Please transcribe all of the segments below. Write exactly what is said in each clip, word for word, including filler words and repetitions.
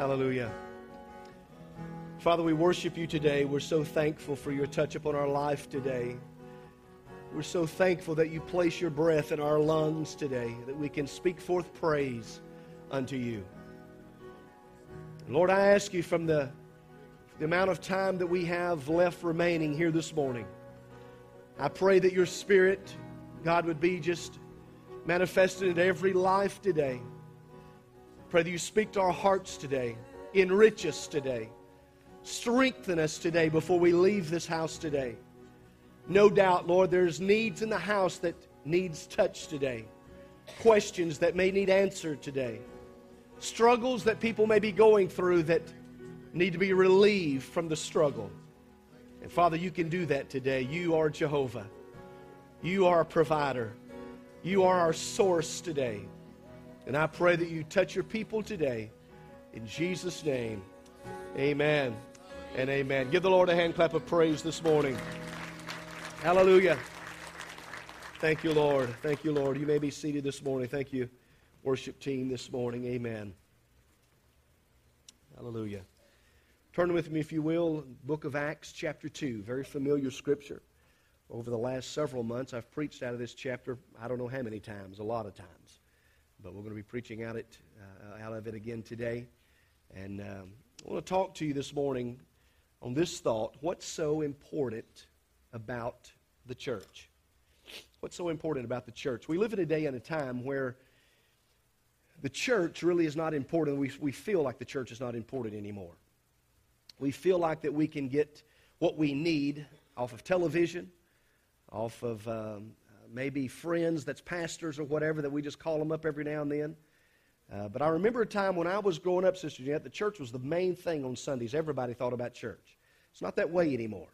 Hallelujah. Father, we worship you today. We're so thankful for your touch upon our life today. We're so thankful that you place your breath in our lungs today, that we can speak forth praise unto you. Lord, I ask you from the, the amount of time that we have left remaining here this morning, I pray that your Spirit, God, would be just manifested in every life today. Pray that you speak to our hearts today, enrich us today, strengthen us today before we leave this house today. No doubt, Lord, there's needs in the house that needs touch today, questions that may need answered today, struggles that people may be going through that need to be relieved from the struggle. And Father, you can do that today. You are Jehovah. You are a provider. You are our source today. And I pray that you touch your people today. In Jesus' name, amen and amen. Give the Lord a hand clap of praise this morning. Hallelujah. Thank you, Lord. Thank you, Lord. You may be seated this morning. Thank you, worship team, this morning. Amen. Hallelujah. Turn with me, if you will, book of Acts chapter two. Very familiar scripture. Over the last several months, I've preached out of this chapter, I don't know how many times, a lot of times. But we're going to be preaching out, it, uh, out of it again today. And um, I want to talk to you this morning on this thought. What's so important about the church? What's so important about the church? We live in a day and a time where the church really is not important. We, we feel like the church is not important anymore. We feel like that we can get what we need off of television, off of um, maybe friends that's pastors or whatever, that we just call them up every now and then. Uh, but I remember a time when I was growing up, Sister Jeanette, the church was the main thing on Sundays. Everybody thought about church. It's not that way anymore.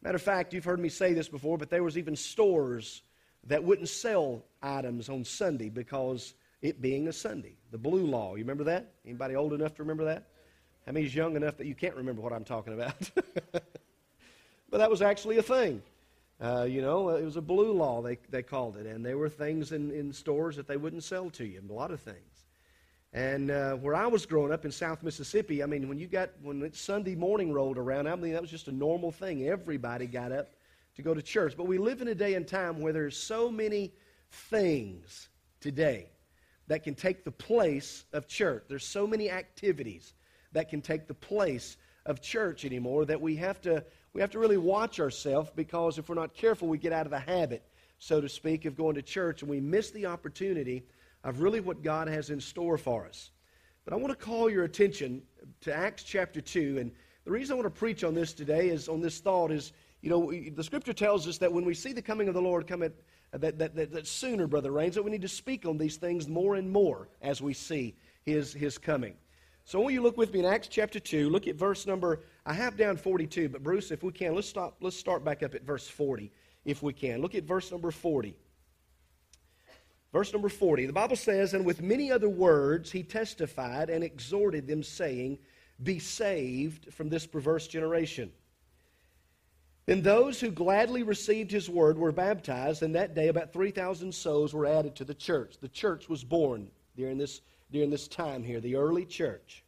Matter of fact, you've heard me say this before, but there was even stores that wouldn't sell items on Sunday because it being a Sunday. The blue law, you remember that? Anybody old enough to remember that? How many is young enough that you can't remember what I'm talking about? But that was actually a thing. Uh, you know, it was a blue law, they they called it. And there were things in, in stores that they wouldn't sell to you, a lot of things. And uh, where I was growing up in South Mississippi, I mean, when you got when it Sunday morning rolled around, I mean, that was just a normal thing. Everybody got up to go to church. But we live in a day and time where there's so many things today that can take the place of church. There's so many activities that can take the place of church anymore that we have to we have to really watch ourselves, because if we're not careful, we get out of the habit, so to speak, of going to church, and we miss the opportunity of really what God has in store for us. But I want to call your attention to Acts chapter two, and the reason I want to preach on this today is on this thought is, you know, the Scripture tells us that when we see the coming of the Lord come at that that that, that sooner, Brother Raines, that we need to speak on these things more and more as we see His His coming. So I want you to look with me in Acts chapter two. Look at verse number, I have down forty-two, but Bruce, if we can, let's stop. Let's start back up at verse forty, if we can. Look at verse number forty. Verse number forty, the Bible says, "And with many other words he testified and exhorted them, saying, Be saved from this perverse generation. Then those who gladly received his word were baptized, and that day about three thousand souls were added to the church." The church was born during this During this time here, the early church.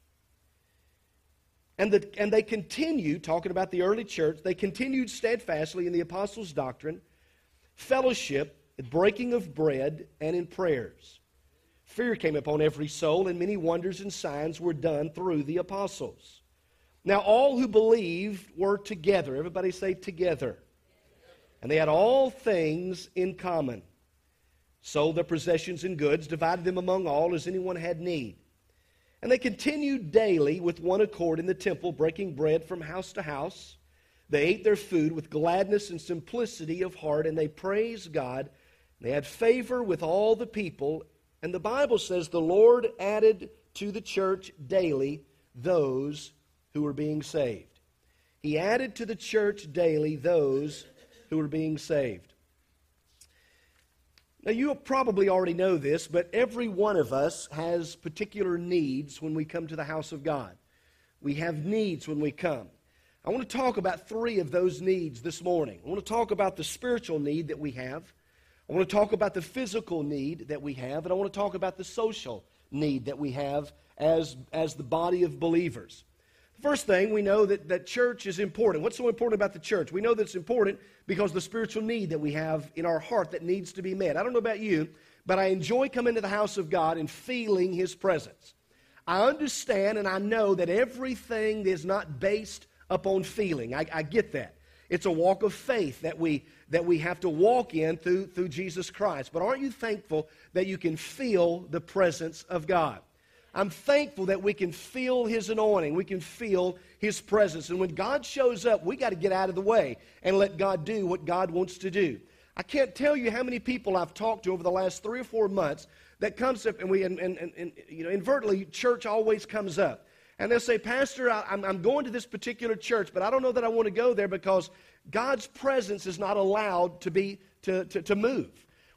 And, the, and they continued, talking about the early church, they continued steadfastly in the apostles' doctrine, fellowship, breaking of bread, and in prayers. Fear came upon every soul, and many wonders and signs were done through the apostles. Now all who believed were together. Everybody say together. And they had all things in common. Sold their possessions and goods, divided them among all as anyone had need. And they continued daily with one accord in the temple, breaking bread from house to house. They ate their food with gladness and simplicity of heart, and they praised God. They had favor with all the people. And the Bible says the Lord added to the church daily those who were being saved. He added to the church daily those who were being saved. Now, you probably already know this, but every one of us has particular needs when we come to the house of God. We have needs when we come. I want to talk about three of those needs this morning. I want to talk about the spiritual need that we have. I want to talk about the physical need that we have. And I want to talk about the social need that we have as, as the body of believers. First thing, we know that, that church is important. What's so important about the church? We know that it's important because the spiritual need that we have in our heart that needs to be met. I don't know about you, but I enjoy coming to the house of God and feeling His presence. I understand and I know that everything is not based upon feeling. I, I get that. It's a walk of faith that we that we have to walk in through, through Jesus Christ. But aren't you thankful that you can feel the presence of God? I'm thankful that we can feel His anointing. We can feel His presence. And when God shows up, we got to get out of the way and let God do what God wants to do. I can't tell you how many people I've talked to over the last three or four months that comes up, and we, and, and, and, and you know, inadvertently, church always comes up. And they'll say, Pastor, I, I'm, I'm going to this particular church, but I don't know that I want to go there because God's presence is not allowed to be to, to, to move.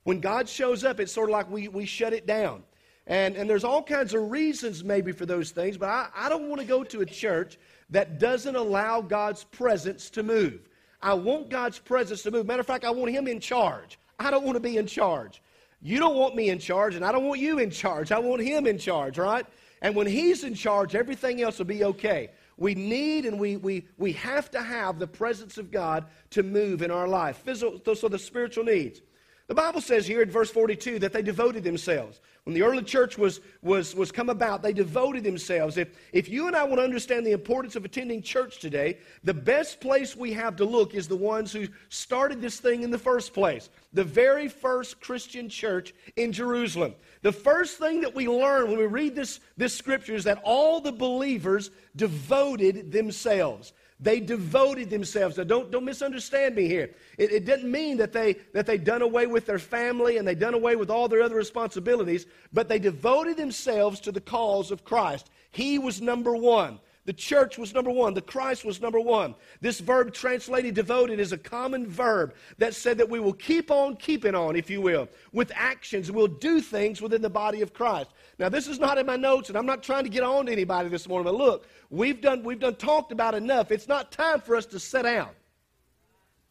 When God shows up, it's sort of like we, we shut it down. And, and there's all kinds of reasons maybe for those things, but I, I don't want to go to a church that doesn't allow God's presence to move. I want God's presence to move. Matter of fact, I want Him in charge. I don't want to be in charge. You don't want me in charge, and I don't want you in charge. I want Him in charge, right? And when He's in charge, everything else will be okay. We need and we we we have to have the presence of God to move in our life. Physical, so the spiritual needs. The Bible says here in verse forty-two that they devoted themselves. When the early church was was was come about, they devoted themselves. If, if you and I want to understand the importance of attending church today, the best place we have to look is the ones who started this thing in the first place. The very first Christian church in Jerusalem. The first thing that we learn when we read this, this scripture is that all the believers devoted themselves. They devoted themselves. Now, don't, don't misunderstand me here. It, it didn't mean that they that they done away with their family and they done away with all their other responsibilities, but they devoted themselves to the cause of Christ. He was number one. The church was number one. The Christ was number one. This verb translated devoted is a common verb that said that we will keep on keeping on, if you will, with actions. We'll do things within the body of Christ. Now, this is not in my notes, and I'm not trying to get on to anybody this morning, but look, we've done, we've done talked about enough. It's not time for us to sit down.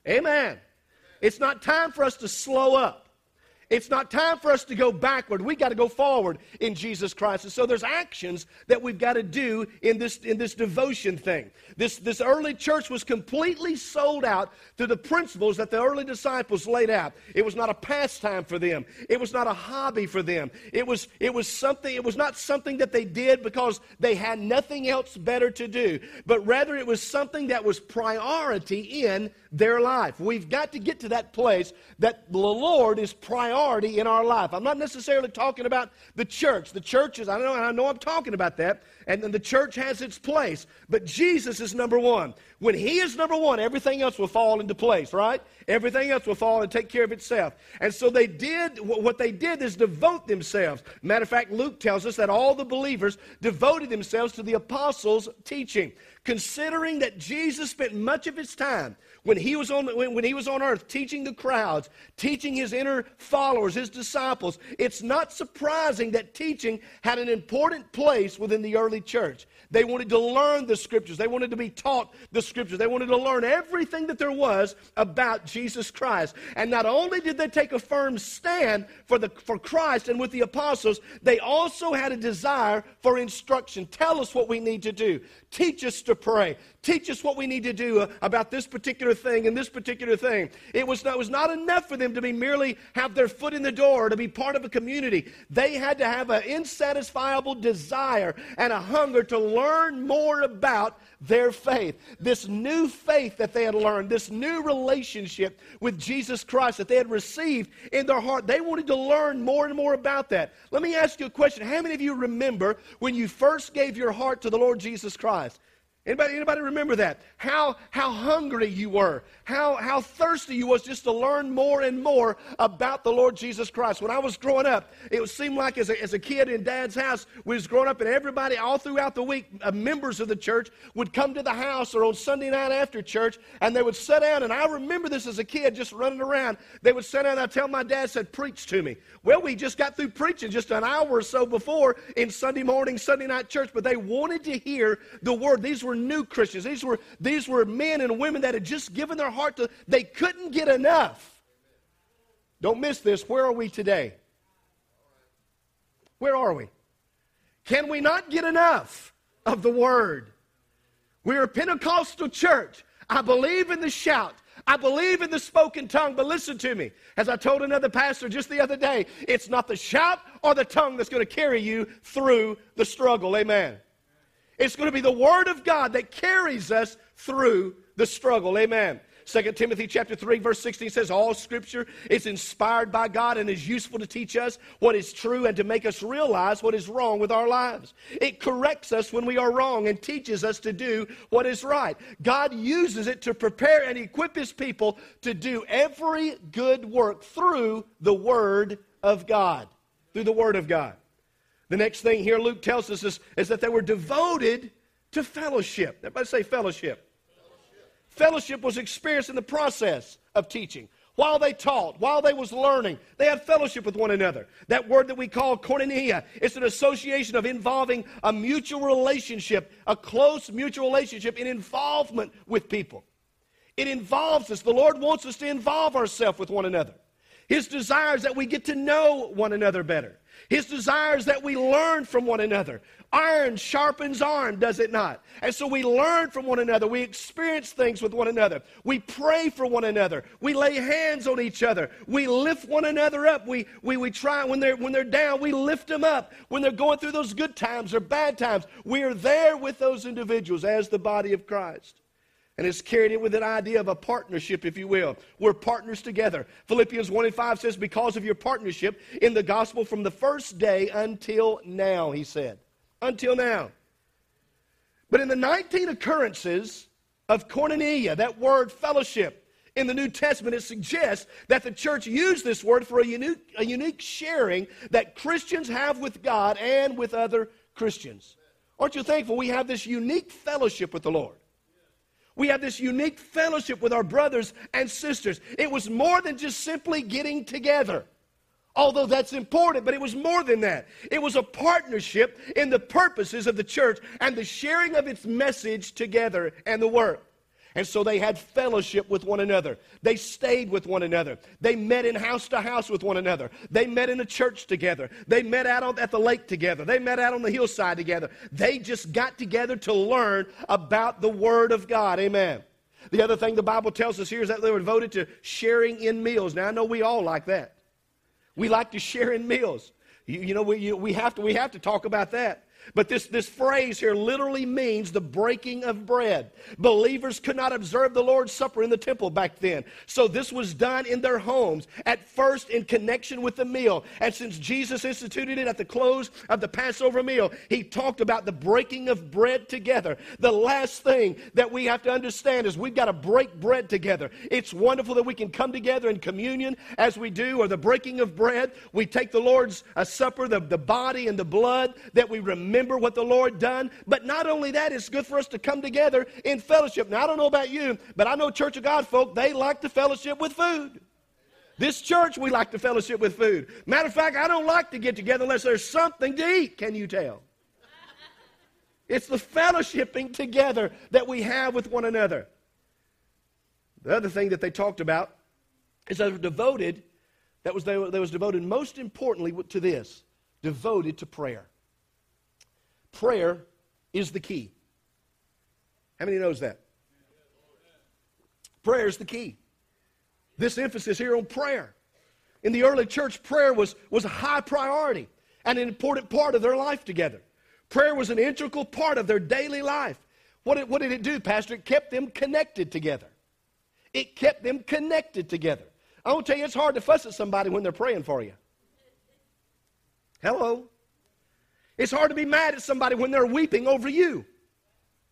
Amen. It's not time for us to slow up. It's not time for us to go backward. We've got to go forward in Jesus Christ. And so there's actions that we've got to do in this, in this devotion thing. This, this early church was completely sold out to the principles that the early disciples laid out. It was not a pastime for them. It was not a hobby for them. It was, it was something, it was not something that they did because they had nothing else better to do, but rather it was something that was priority in their life. We've got to get to that place that the Lord is priority in our life. I'm not necessarily talking about the church. The church is, I know, I know I'm talking about that, and then the church has its place, but Jesus is number one. When He is number one, everything else will fall into place, right? Everything else will fall and take care of itself. And so they did, what they did is devote themselves. Matter of fact, Luke tells us that all the believers devoted themselves to the apostles' teaching. Considering that Jesus spent much of His time when he was on when, when he was on earth teaching the crowds, teaching His inner followers, His disciples, it's not surprising that teaching had an important place within the early church. They wanted to learn the Scriptures. They wanted to be taught the Scriptures. They wanted to learn everything that there was about Jesus Christ. And not only did they take a firm stand for the for Christ and with the apostles, they also had a desire for instruction. Tell us what we need to do. Teach us to pray. Teach us what we need to do about this particular thing and this particular thing. It was not, it was not enough for them to be merely have their foot in the door or to be part of a community. They had to have an insatisfiable desire and a hunger to learn more about their faith. This new faith that they had learned, this new relationship with Jesus Christ that they had received in their heart, they wanted to learn more and more about that. Let me ask you a question. How many of you remember when you first gave your heart to the Lord Jesus Christ? Anybody, anybody remember that? How how hungry you were, how how thirsty you was just to learn more and more about the Lord Jesus Christ. When I was growing up, it seemed like as a, as a kid in Dad's house, we was growing up and everybody all throughout the week, uh, members of the church would come to the house or on Sunday night after church, and they would sit down, and I remember this as a kid just running around. They would sit down, and I'd tell my dad, said, preach to me. Well, we just got through preaching just an hour or so before in Sunday morning, Sunday night church, but they wanted to hear the word. These were new Christians. These were, these were men and women that had just given their heart to, they couldn't get enough. Don't miss this. Where are we today? Where are we? Can we not get enough of the Word? We're a Pentecostal church. I believe in the shout. I believe in the spoken tongue, but listen to me. As I told another pastor just the other day, it's not the shout or the tongue that's going to carry you through the struggle. Amen. It's going to be the Word of God that carries us through the struggle. Amen. Second Timothy chapter three, verse sixteen says, all Scripture is inspired by God and is useful to teach us what is true and to make us realize what is wrong with our lives. It corrects us when we are wrong and teaches us to do what is right. God uses it to prepare and equip His people to do every good work through the Word of God. Through the Word of God. The next thing here Luke tells us is, is that they were devoted to fellowship. Everybody say fellowship. Fellowship was experienced in the process of teaching. While they taught, while they was learning, they had fellowship with one another. That word that we call koinonia, it's an association of involving a mutual relationship, a close mutual relationship in involvement with people. It involves us. The Lord wants us to involve ourselves with one another. His desire is that we get to know one another better. His desire is that we learn from one another. Iron sharpens iron, does it not? And so we learn from one another. We experience things with one another. We pray for one another. We lay hands on each other. We lift one another up. We, we, we try when they're, when they're down, we lift them up. When they're going through those good times or bad times, we are there with those individuals as the body of Christ. And it's carried in with an idea of a partnership, if you will. We're partners together. Philippians one and five says, because of your partnership in the gospel from the first day until now, he said. Until now. But in the nineteen occurrences of koinonia, that word fellowship, in the New Testament, it suggests that the church used this word for a unique, a unique sharing that Christians have with God and with other Christians. Aren't you thankful we have this unique fellowship with the Lord? We have this unique fellowship with our brothers and sisters. It was more than just simply getting together, although that's important, but it was more than that. It was a partnership in the purposes of the church and the sharing of its message together and the work. And so they had fellowship with one another. They stayed with one another. They met in house to house with one another. They met in a church together. They met out on, at the lake together. They met out on the hillside together. They just got together to learn about the Word of God. Amen. The other thing the Bible tells us here is that they were devoted to sharing in meals. Now, I know we all like that. We like to share in meals. You, you know, we, you, we, have to, we have to talk about that. But this, this phrase here literally means the breaking of bread. Believers could not observe the Lord's Supper in the temple back then. So this was done in their homes, at first in connection with the meal. And since Jesus instituted it at the close of the Passover meal, he talked about the breaking of bread together. The last thing that we have to understand is we've got to break bread together. It's wonderful that we can come together in communion as we do, or the breaking of bread. We take the Lord's uh, Supper, the, the body and the blood, that we remember. Remember what the Lord done. But not only that, it's good for us to come together in fellowship. Now, I don't know about you, but I know Church of God folk, they like to fellowship with food. This church, we like to fellowship with food. Matter of fact, I don't like to get together unless there's something to eat. Can you tell? It's the fellowshipping together that we have with one another. The other thing that they talked about is that they were devoted, that was they, they was devoted most importantly to this, devoted to prayer. Prayer is the key. How many knows that? Prayer is the key. This emphasis here on prayer. In the early church, prayer was, was a high priority and an important part of their life together. Prayer was an integral part of their daily life. What did, what did it do, Pastor? It kept them connected together. It kept them connected together. I want to tell you, it's hard to fuss at somebody when they're praying for you. Hello? It's hard to be mad at somebody when they're weeping over you.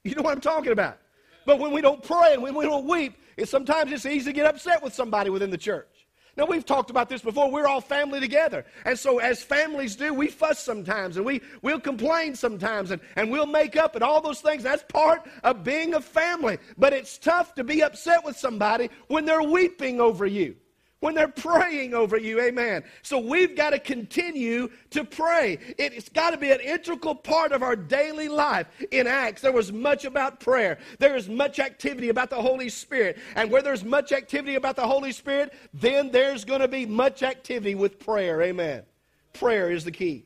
You know what I'm talking about. But when we don't pray and when we don't weep, it's sometimes it's easy to get upset with somebody within the church. Now, we've talked about this before. We're all family together. And so as families do, we fuss sometimes and we, we'll complain sometimes and, and we'll make up and all those things. That's part of being a family. But it's tough to be upset with somebody when they're weeping over you, when they're praying over you, amen. So we've got to continue to pray. It, it's got to be an integral part of our daily life. In Acts, there was much about prayer. There is much activity about the Holy Spirit. And where there's much activity about the Holy Spirit, then there's going to be much activity with prayer, amen. Prayer is the key.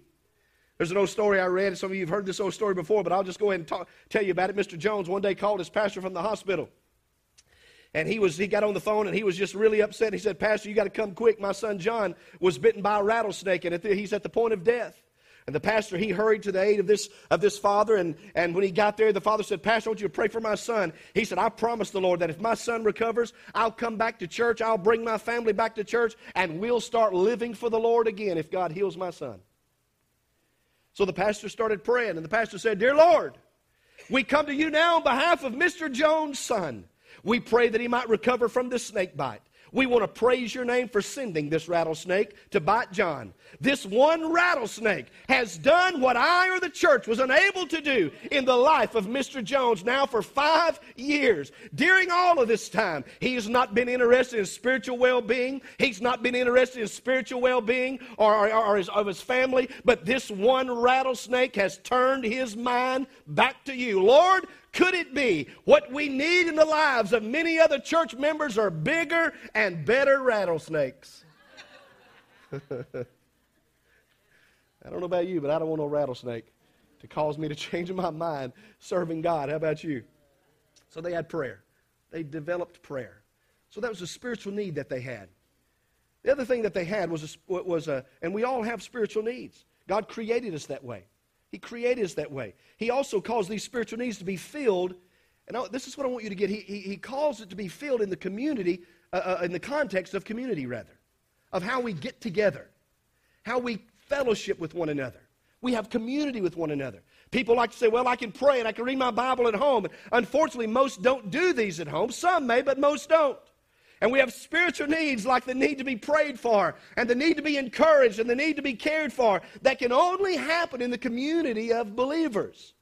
There's an old story I read, and some of you have heard this old story before, but I'll just go ahead and talk, tell you about it. Mister Jones one day called his pastor from the hospital, and he was he got on the phone, and he was just really upset. He said, "Pastor, you got to come quick. My son John was bitten by a rattlesnake, and he's at the point of death." And the pastor, he hurried to the aid of this of this father, and, and when he got there, the father said, "Pastor, I want you to pray for my son." He said, "I promise the Lord that if my son recovers, I'll come back to church, I'll bring my family back to church, and we'll start living for the Lord again if God heals my son." So the pastor started praying, and the pastor said, "Dear Lord, we come to you now on behalf of Mister Jones' son. We pray that he might recover from this snake bite. We want to praise your name for sending this rattlesnake to bite John. This one rattlesnake has done what I or the church was unable to do in the life of Mister Jones now for five years. During all of this time, he has not been interested in spiritual well-being. He's not been interested in spiritual well-being or, or, or his, of his family. But this one rattlesnake has turned his mind back to you. Lord, could it be what we need in the lives of many other church members are bigger and better rattlesnakes?" I don't know about you, but I don't want no rattlesnake to cause me to change my mind serving God. How about you? So they had prayer. They developed prayer. So that was a spiritual need that they had. The other thing that they had was a, was a, and we all have spiritual needs. God created us that way. He created us that way. He also calls these spiritual needs to be filled. And I, this is what I want you to get. He, he, he calls it to be filled in the community, uh, uh, in the context of community, rather, of how we get together, how we fellowship with one another. We have community with one another. People like to say, "Well, I can pray and I can read my Bible at home." And unfortunately, most don't do these at home. Some may, but most don't. And we have spiritual needs like the need to be prayed for and the need to be encouraged and the need to be cared for that can only happen in the community of believers.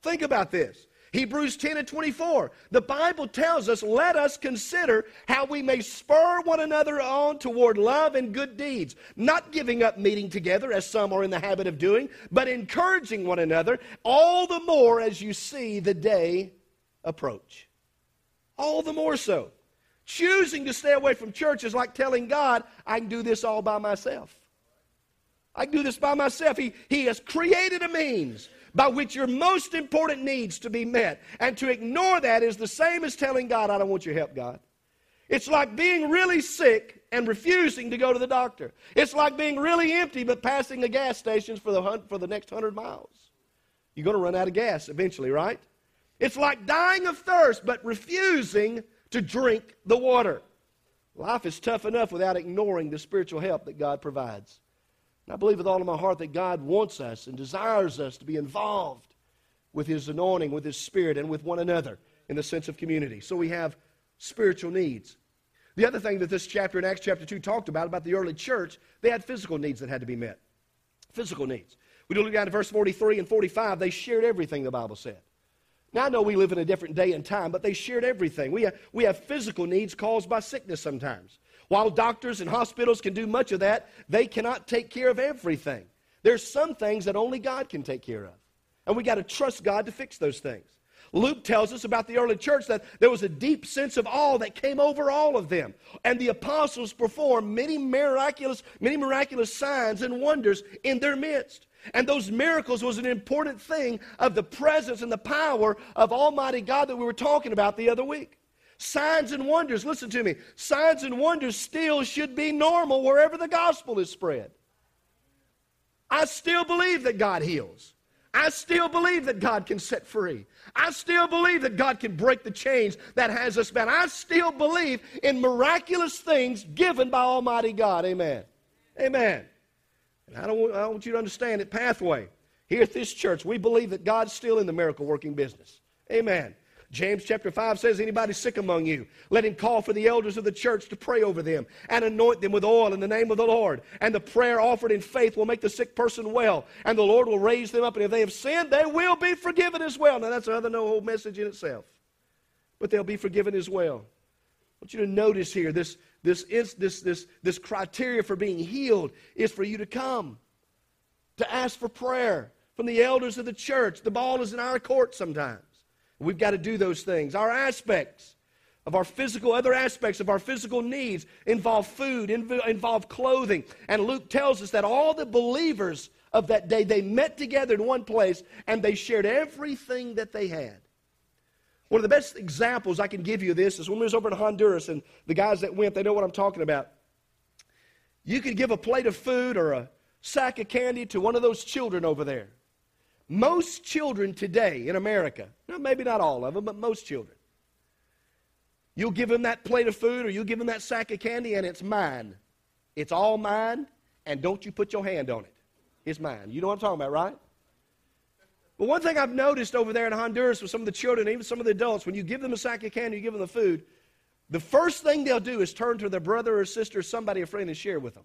Think about this. Hebrews ten and twenty-four. The Bible tells us, "Let us consider how we may spur one another on toward love and good deeds, not giving up meeting together as some are in the habit of doing, but encouraging one another all the more as you see the day approach." All the more so. Choosing to stay away from church is like telling God, "I can do this all by myself. I can do this by myself." He, he has created a means by which your most important needs to be met. And to ignore that is the same as telling God, "I don't want your help, God." It's like being really sick and refusing to go to the doctor. It's like being really empty but passing the gas stations for the, for the next one hundred miles. You're going to run out of gas eventually, right? It's like dying of thirst but refusing to drink the water. Life is tough enough without ignoring the spiritual help that God provides. And I believe with all of my heart that God wants us and desires us to be involved with His anointing, with His Spirit, and with one another in the sense of community. So we have spiritual needs. The other thing that this chapter in Acts chapter two talked about, about the early church, they had physical needs that had to be met. Physical needs. We do look down to verse forty-three and forty-five. They shared everything, the Bible said. Now, I know we live in a different day and time, but they shared everything. We have, we have physical needs caused by sickness sometimes. While doctors and hospitals can do much of that, they cannot take care of everything. There's some things that only God can take care of, and we got to trust God to fix those things. Luke tells us about the early church that there was a deep sense of awe that came over all of them, and the apostles performed many miraculous, many miraculous signs and wonders in their midst. And those miracles was an important thing of the presence and the power of Almighty God that we were talking about the other week. Signs and wonders, listen to me, signs and wonders still should be normal wherever the gospel is spread. I still believe that God heals. I still believe that God can set free. I still believe that God can break the chains that has us bound. I still believe in miraculous things given by Almighty God. Amen. Amen. I don't want, I want you to understand it. Pathway. Here at this church, we believe that God's still in the miracle-working business. Amen. James chapter five says, "Anybody sick among you, let him call for the elders of the church to pray over them and anoint them with oil in the name of the Lord. And the prayer offered in faith will make the sick person well, and the Lord will raise them up. And if they have sinned, they will be forgiven as well." Now, that's another whole message in itself. But they'll be forgiven as well. I want you to notice here, this, this, this, this, this criteria for being healed is for you to come, to ask for prayer from the elders of the church. The ball is in our court sometimes. We've got to do those things. Our aspects of our physical, other aspects of our physical needs involve food, involve clothing. And Luke tells us that all the believers of that day, they met together in one place and they shared everything that they had. One of the best examples I can give you of this is when we was over in Honduras, and the guys that went, they know what I'm talking about. You could give a plate of food or a sack of candy to one of those children over there. Most children today in America, now maybe not all of them, but most children, you'll give them that plate of food or you'll give them that sack of candy and it's mine. It's all mine, and don't you put your hand on it. It's mine. You know what I'm talking about, right? But one thing I've noticed over there in Honduras with some of the children, even some of the adults, when you give them a sack of candy, you give them the food, the first thing they'll do is turn to their brother or sister or somebody, a friend, and share with them.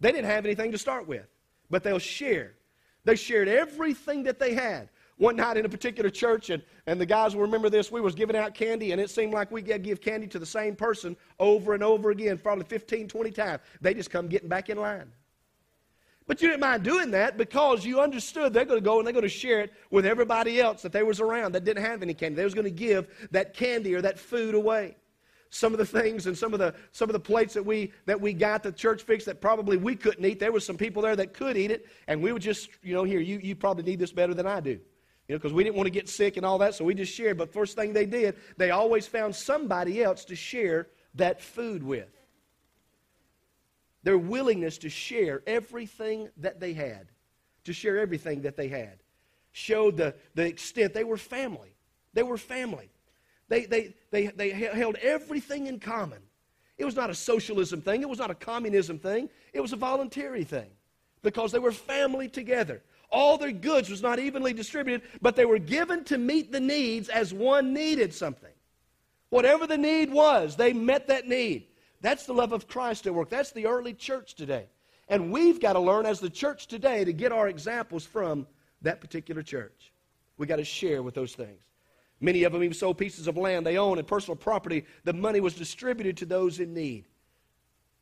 They didn't have anything to start with, but they'll share. They shared everything that they had. One night in a particular church, and, and the guys will remember this, we was giving out candy, and it seemed like we could give candy to the same person over and over again, probably fifteen, twenty times. They just come getting back in line. But you didn't mind doing that because you understood they're going to go and they're going to share it with everybody else that they was around that didn't have any candy. They was going to give that candy or that food away. Some of the things and some of the some of the plates that we that we got the church fixed that probably we couldn't eat. There were some people there that could eat it, and we would just, you know, here, you you probably need this better than I do. You know, because we didn't want to get sick and all that, so we just shared. But first thing they did, they always found somebody else to share that food with. Their willingness to share everything that they had, to share everything that they had, showed the, the extent. They were family. They were family. They, they, they, they held everything in common. It was not a socialism thing. It was not a communism thing. It was a voluntary thing because they were family together. All their goods was not evenly distributed, but they were given to meet the needs as one needed something. Whatever the need was, they met that need. That's the love of Christ at work. That's the early church today. And we've got to learn as the church today to get our examples from that particular church. We've got to share with those things. Many of them even sold pieces of land they owned and personal property. The money was distributed to those in need.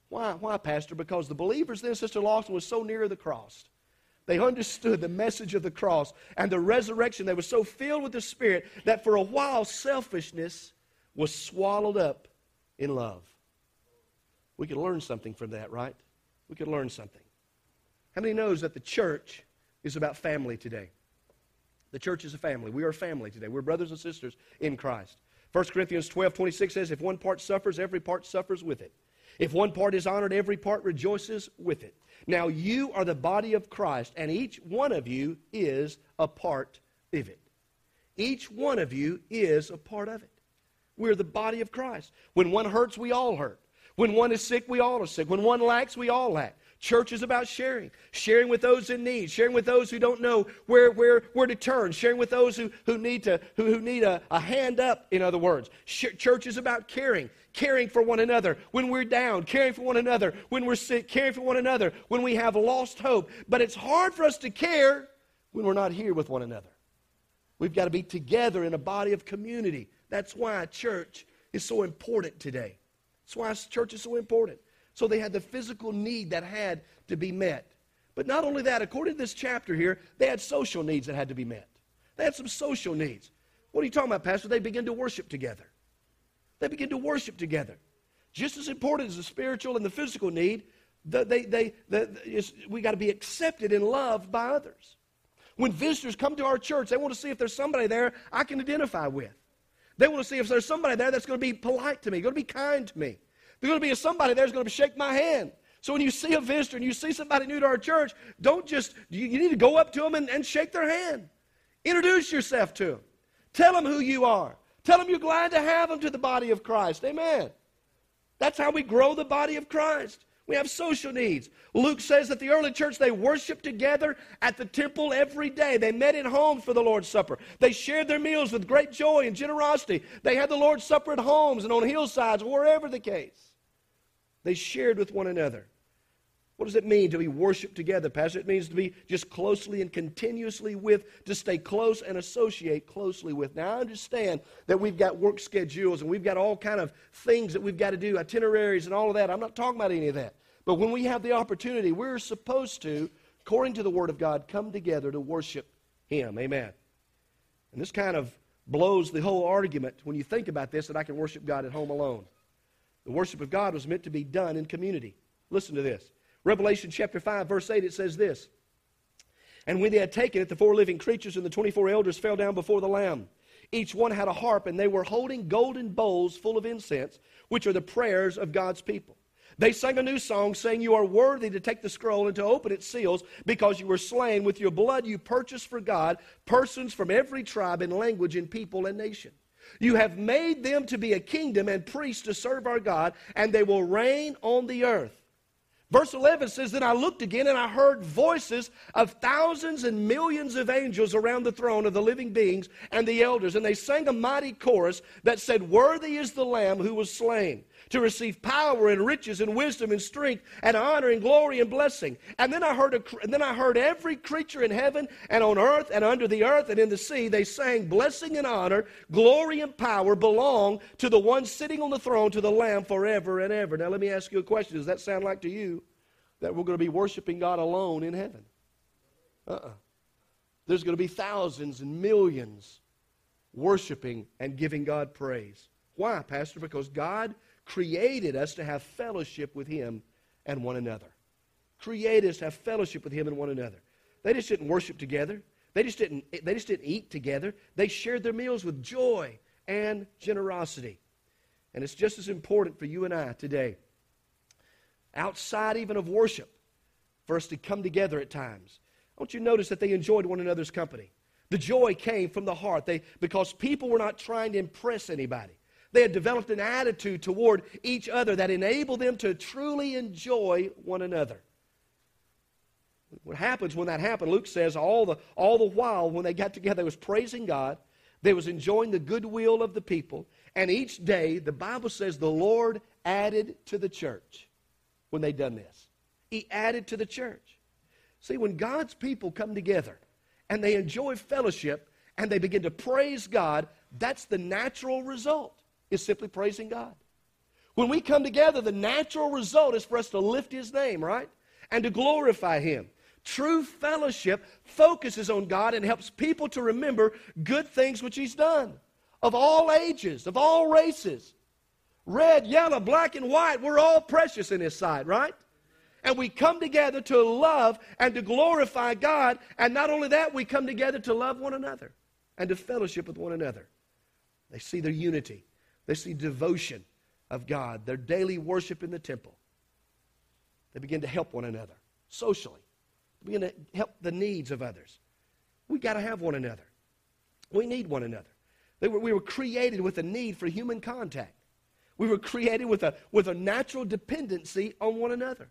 Why, Why, Pastor? Because the believers then, Sister Lawson, was so near the cross. They understood the message of the cross and the resurrection. They were so filled with the Spirit that for a while selfishness was swallowed up in love. We could learn something from that, right? We could learn something. How many knows that the church is about family today? The church is a family. We are a family today. We're brothers and sisters in Christ. First Corinthians twelve twenty-six says, if one part suffers, every part suffers with it. If one part is honored, every part rejoices with it. Now you are the body of Christ, and each one of you is a part of it. Each one of you is a part of it. We're the body of Christ. When one hurts, we all hurt. When one is sick, we all are sick. When one lacks, we all lack. Church is about sharing, sharing with those in need, sharing with those who don't know where, where, where to turn, sharing with those who, who need, to, who, who need a, a hand up, in other words. Church is about caring, caring for one another. When we're down, caring for one another. When we're sick, caring for one another. When we have lost hope. But it's hard for us to care when we're not here with one another. We've got to be together in a body of community. That's why church is so important today. That's why church is so important. So they had the physical need that had to be met. But not only that, according to this chapter here, they had social needs that had to be met. They had some social needs. What are you talking about, Pastor? They began to worship together. They began to worship together. Just as important as the spiritual and the physical need, the, they, they, the, the, we got to be accepted and loved by others. When visitors come to our church, they want to see if there's somebody there I can identify with. They want to see if there's somebody there that's going to be polite to me, going to be kind to me. There's going to be somebody there's going to shake my hand. So when you see a visitor and you see somebody new to our church, don't just, you, you need to go up to them and, and shake their hand. Introduce yourself to them. Tell them who you are. Tell them you're glad to have them to the body of Christ. Amen. That's how we grow the body of Christ. We have social needs. Luke says that the early church, they worshiped together at the temple every day. They met in homes for the Lord's Supper. They shared their meals with great joy and generosity. They had the Lord's Supper at homes and on hillsides, wherever the case. They shared with one another. What does it mean to be worshiped together, Pastor? It means to be just closely and continuously with, to stay close and associate closely with. Now, I understand that we've got work schedules and we've got all kind of things that we've got to do, itineraries and all of that. I'm not talking about any of that. But when we have the opportunity, we're supposed to, according to the Word of God, come together to worship Him. Amen. And this kind of blows the whole argument when you think about this, that I can worship God at home alone. The worship of God was meant to be done in community. Listen to this. Revelation chapter five, verse eight, it says this. And when they had taken it, the four living creatures and the twenty-four elders fell down before the Lamb. Each one had a harp, and they were holding golden bowls full of incense, which are the prayers of God's people. They sang a new song, saying, "You are worthy to take the scroll and to open its seals, because you were slain. With your blood you purchased for God persons from every tribe and language and people and nation. You have made them to be a kingdom and priests to serve our God, and they will reign on the earth." Verse eleven says, "Then I looked again, and I heard voices of thousands and millions of angels around the throne of the living beings and the elders. And they sang a mighty chorus that said, 'Worthy is the Lamb who was slain, to receive power and riches and wisdom and strength and honor and glory and blessing.' And then I heard a, and then I heard every creature in heaven and on earth and under the earth and in the sea. They sang, 'Blessing and honor, glory and power belong to the one sitting on the throne, to the Lamb forever and ever.'" Now let me ask you a question. Does that sound like to you that we're going to be worshiping God alone in heaven? Uh-uh. There's going to be thousands and millions worshiping and giving God praise. Why, Pastor? Because God created us to have fellowship with Him and one another. Created us to have fellowship with Him and one another. They just didn't worship together. They just didn't, they just didn't eat together. They shared their meals with joy and generosity. And it's just as important for you and I today, outside even of worship, for us to come together at times. I want you to notice that they enjoyed one another's company. The joy came from the heart, they, because people were not trying to impress anybody. They had developed an attitude toward each other that enabled them to truly enjoy one another. What happens when that happened, Luke says, all the, all the while when they got together, they was praising God, they was enjoying the goodwill of the people, and each day, the Bible says, the Lord added to the church when they done this. He added to the church. See, when God's people come together and they enjoy fellowship and they begin to praise God, that's the natural result. Is simply praising God. When we come together, the natural result is for us to lift His name, right? And to glorify Him. True fellowship focuses on God and helps people to remember good things which He's done. Of all ages, of all races. Red, yellow, black, and white, we're all precious in His sight, right? And we come together to love and to glorify God. And not only that, we come together to love one another and to fellowship with one another. They see their unity. They see devotion of God, their daily worship in the temple. They begin to help one another socially. They begin to help the needs of others. We got to have one another. We need one another. They were, we were created with a need for human contact. We were created with a, with a natural dependency on one another.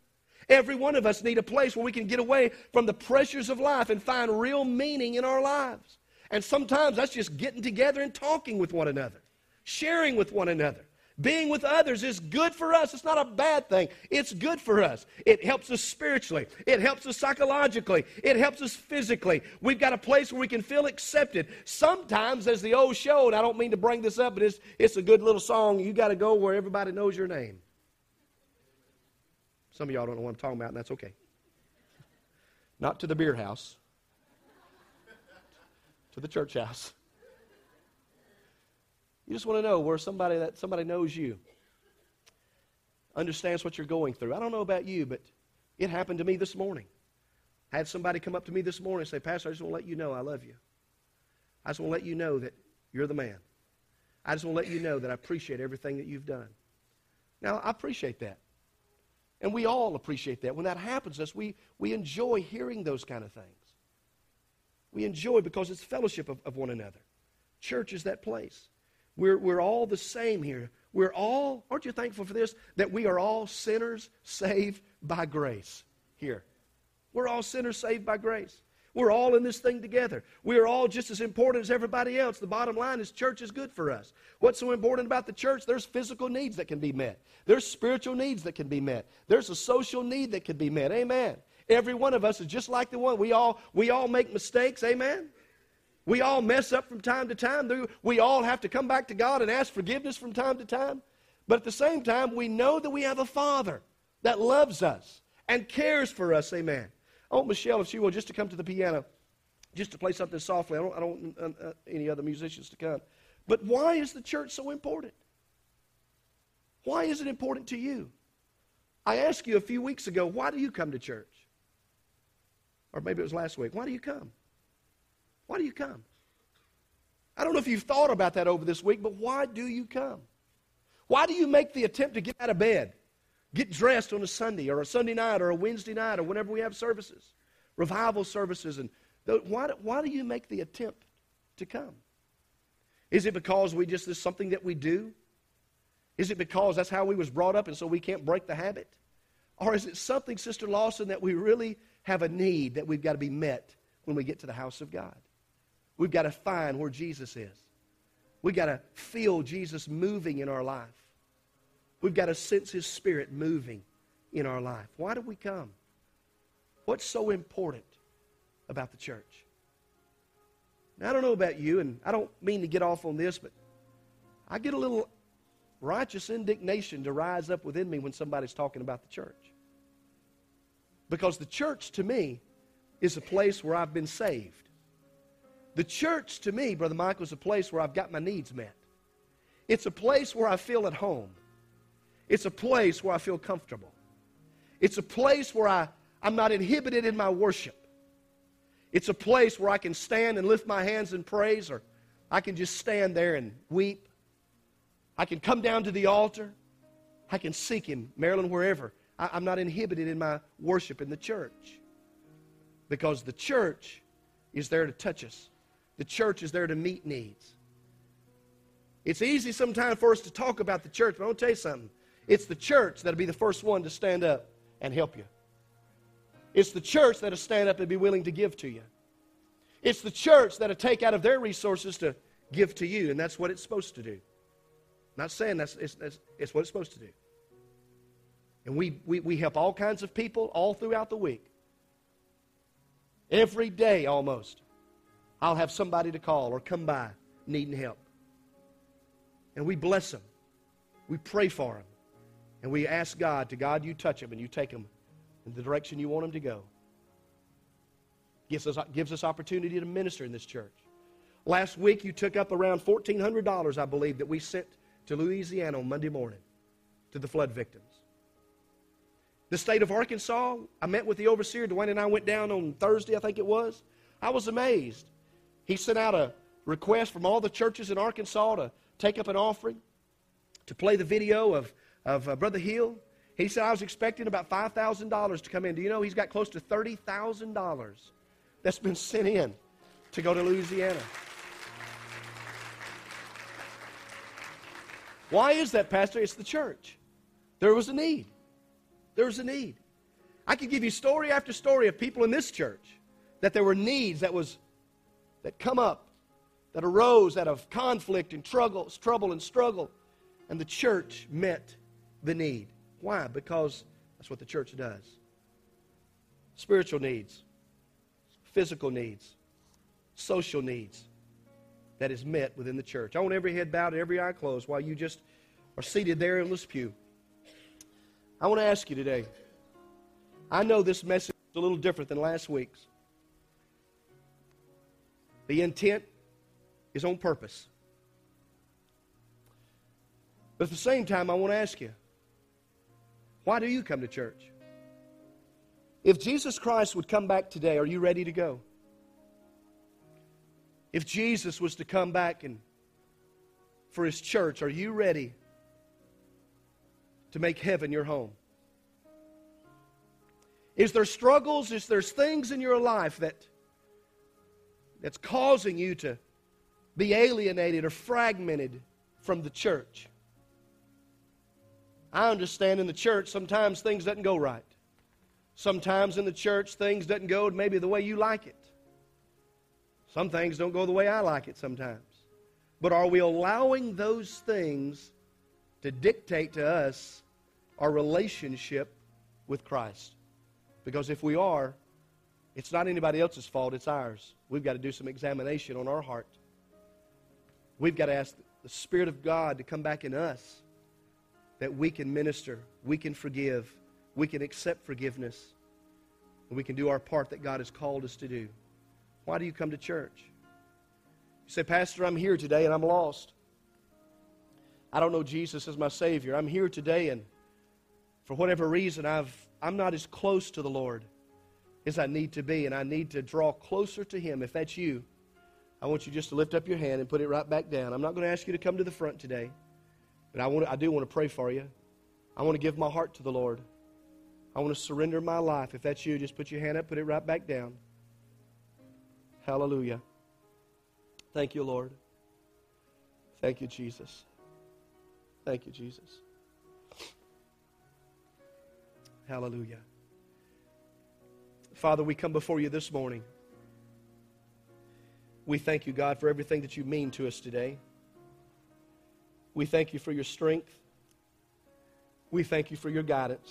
Every one of us need a place where we can get away from the pressures of life and find real meaning in our lives. And sometimes that's just getting together and talking with one another. Sharing with one another, being with others is good for us. It's not a bad thing. It's good for us. It helps us spiritually. It helps us psychologically. It helps us physically. We've got a place where we can feel accepted. Sometimes, as the old show, and I don't mean to bring this up, but it's, it's a good little song, "You Got to Go Where Everybody Knows Your Name." Some of y'all don't know what I'm talking about, and that's okay. Not to the beer house. To the church house. You just want to know where somebody that somebody knows you, understands what you're going through. I don't know about you, but it happened to me this morning. I had somebody come up to me this morning and say, "Pastor, I just want to let you know I love you. I just want to let you know that you're the man. I just want to let you know that I appreciate everything that you've done." Now, I appreciate that. And we all appreciate that. When that happens to us, we, we enjoy hearing those kind of things. We enjoy because it's fellowship of, of one another. Church is that place. We're, we're all the same here. We're all, aren't you thankful for this, that we are all sinners saved by grace here. We're all sinners saved by grace. We're all in this thing together. We're all just as important as everybody else. The bottom line is church is good for us. What's so important about the church? There's physical needs that can be met. There's spiritual needs that can be met. There's a social need that can be met. Amen. Every one of us is just like the one. We all, we all make mistakes. Amen. We all mess up from time to time. We all have to come back to God and ask forgiveness from time to time. But at the same time, we know that we have a Father that loves us and cares for us. Amen. I want Michelle, if she will, just to come to the piano, just to play something softly. I don't, I don't want uh, any other musicians to come. But why is the church so important? Why is it important to you? I asked you a few weeks ago, why do you come to church? or maybe it was last week, why do you come? Why do you come? I don't know if you've thought about that over this week, but why do you come? Why do you make the attempt to get out of bed, get dressed on a Sunday or a Sunday night or a Wednesday night or whenever we have services, revival services? And why do, why do you make the attempt to come? Is it because we just, there's something that we do? Is it because that's how we was brought up and so we can't break the habit? Or is it something, Sister Lawson, that we really have a need that we've got to be met when we get to the house of God? We've got to find where Jesus is. We've got to feel Jesus moving in our life. We've got to sense His Spirit moving in our life. Why do we come? What's so important about the church? Now, I don't know about you, and I don't mean to get off on this, but I get a little righteous indignation to rise up within me when somebody's talking about the church. Because the church, to me, is a place where I've been saved. The church, to me, Brother Michael, is a place where I've got my needs met. It's a place where I feel at home. It's a place where I feel comfortable. It's a place where I, I'm not inhibited in my worship. It's a place where I can stand and lift my hands in praise, or I can just stand there and weep. I can come down to the altar. I can seek Him, Marilyn, wherever. I, I'm not inhibited in my worship in the church, because the church is there to touch us. The church is there to meet needs. It's easy sometimes for us to talk about the church, but I want to tell you something. It's the church that'll be the first one to stand up and help you. It's the church that'll stand up and be willing to give to you. It's the church that'll take out of their resources to give to you, and that's what it's supposed to do. I'm not saying that's it's, that's it's what it's supposed to do. And we, we we help all kinds of people all throughout the week. Every day almost, I'll have somebody to call or come by needing help. And we bless them. We pray for them. And we ask God, to God, you touch them and you take them in the direction you want them to go. Gives us, gives us opportunity to minister in this church. Last week, you took up around fourteen hundred dollars, I believe, that we sent to Louisiana on Monday morning to the flood victims. The state of Arkansas, I met with the overseer. Dwayne and I went down on Thursday, I think it was. I was amazed. He sent out a request from all the churches in Arkansas to take up an offering, to play the video of, of uh, Brother Hill. He said, I was expecting about five thousand dollars to come in. Do you know he's got close to thirty thousand dollars that's been sent in to go to Louisiana? Why is that, Pastor? It's the church. There was a need. There was a need. I could give you story after story of people in this church that there were needs that was that come up, that arose out of conflict and trouble, trouble and struggle, and the church met the need. Why? Because that's what the church does. Spiritual needs, physical needs, social needs that is met within the church. I want every head bowed and every eye closed while you just are seated there in this pew. I want to ask you today, I know this message is a little different than last week's. The intent is on purpose. But at the same time, I want to ask you, why do you come to church? If Jesus Christ would come back today, are you ready to go? If Jesus was to come back and for His church, are you ready to make heaven your home? Is there struggles? Is there things in your life that that's causing you to be alienated or fragmented from the church? I understand in the church sometimes things doesn't go right. Sometimes in the church things doesn't go maybe the way you like it. Some things don't go the way I like it sometimes. But are we allowing those things to dictate to us our relationship with Christ? Because if we are, it's not anybody else's fault, it's ours. We've got to do some examination on our heart. We've got to ask the Spirit of God to come back in us, that we can minister, we can forgive, we can accept forgiveness, and we can do our part that God has called us to do. Why do you come to church? You say, Pastor, I'm here today and I'm lost. I don't know Jesus as my Savior. I'm here today and for whatever reason, I've, I'm not as close to the Lord is I need to be, and I need to draw closer to Him. If that's you, I want you just to lift up your hand and put it right back down. I'm not going to ask you to come to the front today, but I want to, I do want to pray for you. I want to give my heart to the Lord. I want to surrender my life. If that's you, just put your hand up, put it right back down. Hallelujah. Thank you, Lord. Thank you, Jesus. Thank you, Jesus. Hallelujah. Father, we come before you this morning. We thank you, God, for everything that you mean to us today. We thank you for your strength. We thank you for your guidance.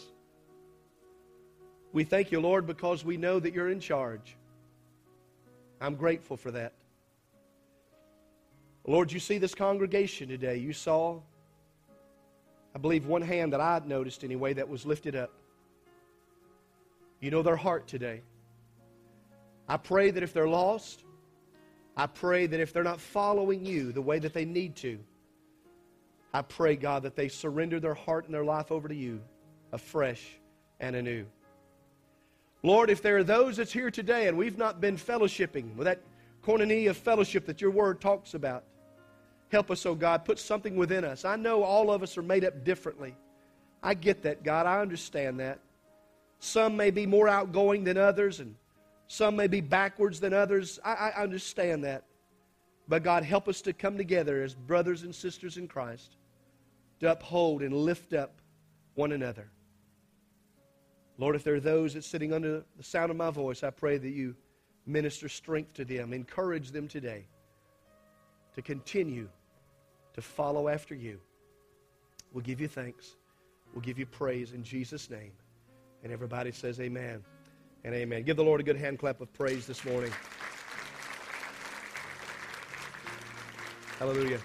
We thank you, Lord, because we know that you're in charge. I'm grateful for that. Lord, you see this congregation today. You saw, I believe, one hand that I noticed anyway that was lifted up. You know their heart today. I pray that if they're lost, I pray that if they're not following you the way that they need to, I pray, God, that they surrender their heart and their life over to you afresh and anew. Lord, if there are those that's here today and we've not been fellowshipping with that koinonia fellowship that your word talks about, help us, oh God, put something within us. I know all of us are made up differently. I get that, God. I understand that. Some may be more outgoing than others, and some may be backwards than others. I, I understand that. But God, help us to come together as brothers and sisters in Christ to uphold and lift up one another. Lord, if there are those that's sitting under the sound of my voice, I pray that you minister strength to them, encourage them today to continue to follow after you. We'll give you thanks. We'll give you praise in Jesus' name. And everybody says amen and amen. Give the Lord a good hand clap of praise this morning. Hallelujah.